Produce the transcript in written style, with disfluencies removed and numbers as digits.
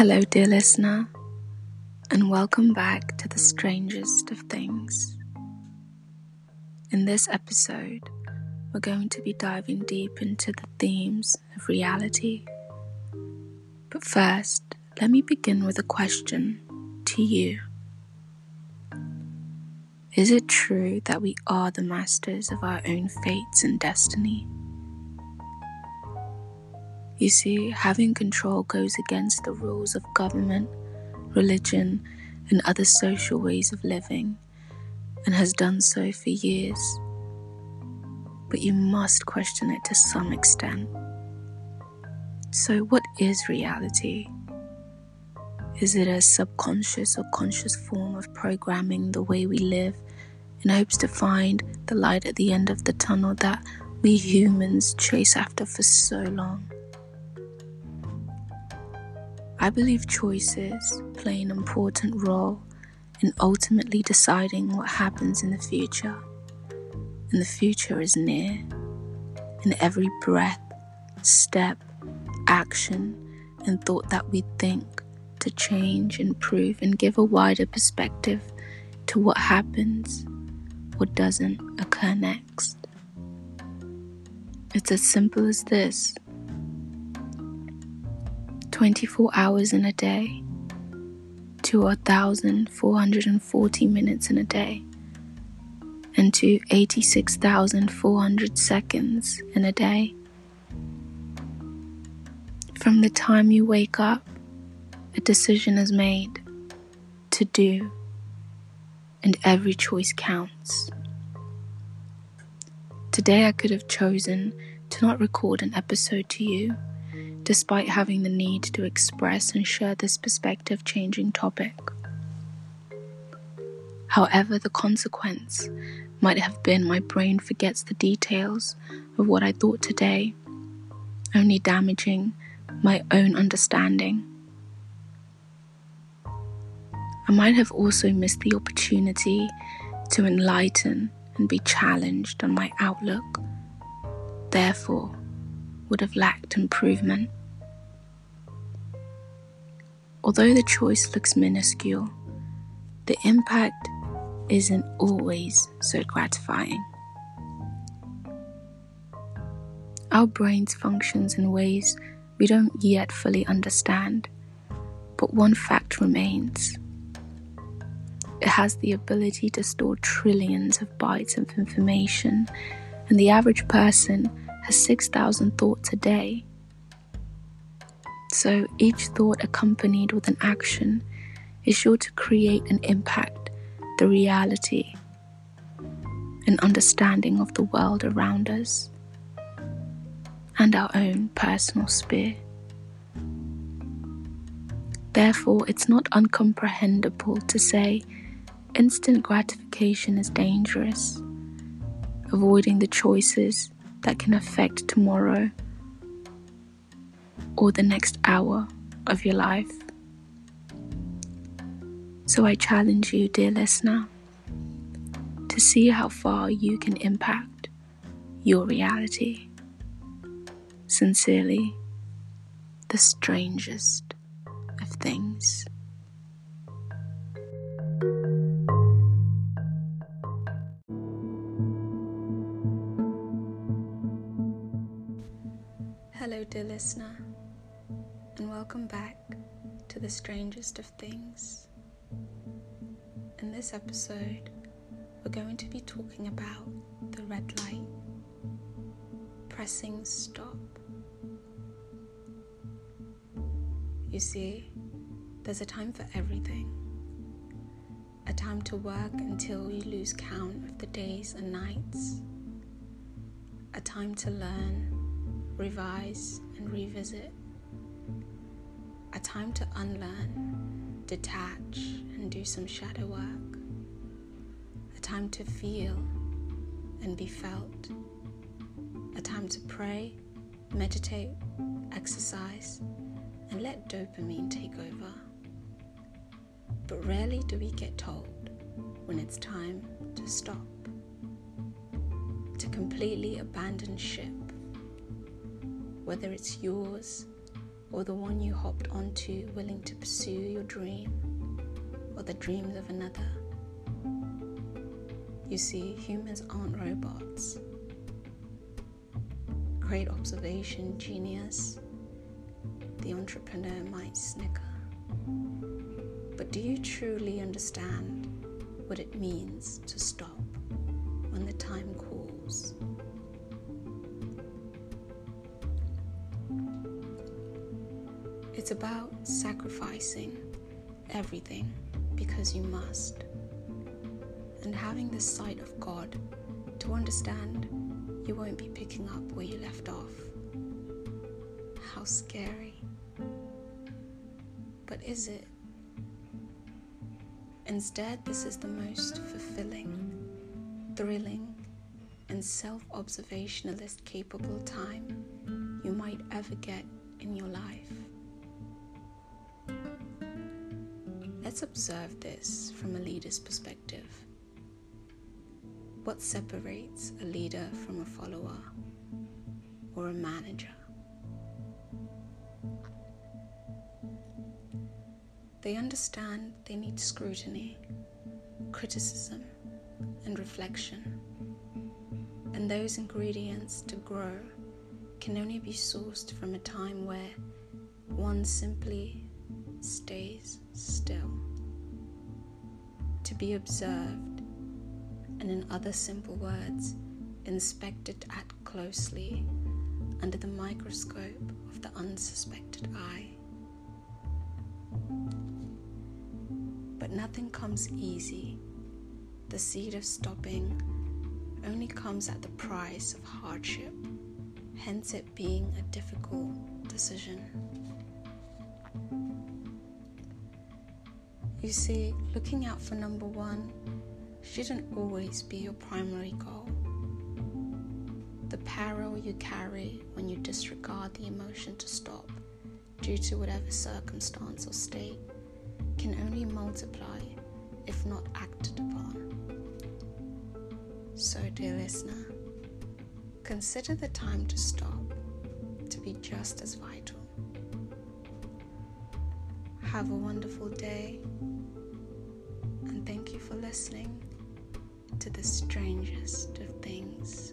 Hello, dear listener, and welcome back to The Strangest of Things. In this episode, we're going to be diving deep into the themes of reality. But first, let me begin with a question to you. Is it true that we are the masters of our own fates and destiny? You see, having control goes against the rules of government, religion, and other social ways of living, and has done so for years. But you must question it to some extent. So what is reality? Is it a subconscious or conscious form of programming the way we live in hopes to find the light at the end of the tunnel that we humans chase after for so long? I believe choices play an important role in ultimately deciding what happens in the future. And the future is near. In every breath, step, action, and thought that we think to change, improve, and give a wider perspective to what happens or doesn't occur next. It's as simple as this. 24 hours in a day, 2,440 minutes in a day, and to 86,400 seconds in a day. From the time you wake up, a decision is made to do, and every choice counts. Today I could have chosen to not record an episode to you, despite having the need to express and share this perspective-changing topic. However, the consequence might have been my brain forgets the details of what I thought today, only damaging my own understanding. I might have also missed the opportunity to enlighten and be challenged on my outlook, therefore would have lacked improvement. Although the choice looks minuscule, the impact isn't always so gratifying. Our brains functions in ways we don't yet fully understand, but one fact remains. It has the ability to store trillions of bytes of information, and the average person has 6,000 thoughts a day. So each thought accompanied with an action is sure to create and impact the reality and understanding of the world around us and our own personal sphere. Therefore, it's not incomprehensible to say instant gratification is dangerous. Avoiding the choices that can affect tomorrow or the next hour of your life. So I challenge you, dear listener, to see how far you can impact your reality. Sincerely, the strangest of things. Hello, dear listener, and welcome back to The Strangest of Things. In this episode, we're going to be talking about the red light, pressing stop. You see, there's a time for everything, a time to work until you lose count of the days and nights, a time to learn, revise and revisit, a time to unlearn, detach and do some shadow work, a time to feel and be felt, a time to pray, meditate, exercise, and let dopamine take over. But rarely do we get told when it's time to stop, to completely abandon ship. Whether it's yours or the one you hopped onto, willing to pursue your dream or the dreams of another. You see, humans aren't robots. Great observation, genius. The entrepreneur might snicker. But do you truly understand what it means to stop when the time calls? It's about sacrificing everything because you must, and having the sight of God to understand you won't be picking up where you left off. How scary. But is it? Instead, this is the most fulfilling, thrilling, and self-observationalist capable time you might ever get in your life. Let's observe this from a leader's perspective. What separates a leader from a follower or a manager? They understand they need scrutiny, criticism, and reflection. And those ingredients to grow can only be sourced from a time where one simply stays still, to be observed, and in other simple words, inspected at closely under the microscope of the unsuspected eye. But nothing comes easy. The seed of stopping only comes at the price of hardship, hence it being a difficult decision. You see, looking out for number one shouldn't always be your primary goal. The peril you carry when you disregard the emotion to stop, due to whatever circumstance or state, can only multiply if not acted upon. So, dear listener, consider the time to stop to be just as vital. Have a wonderful day, and thank you for listening to The Strangest of Things.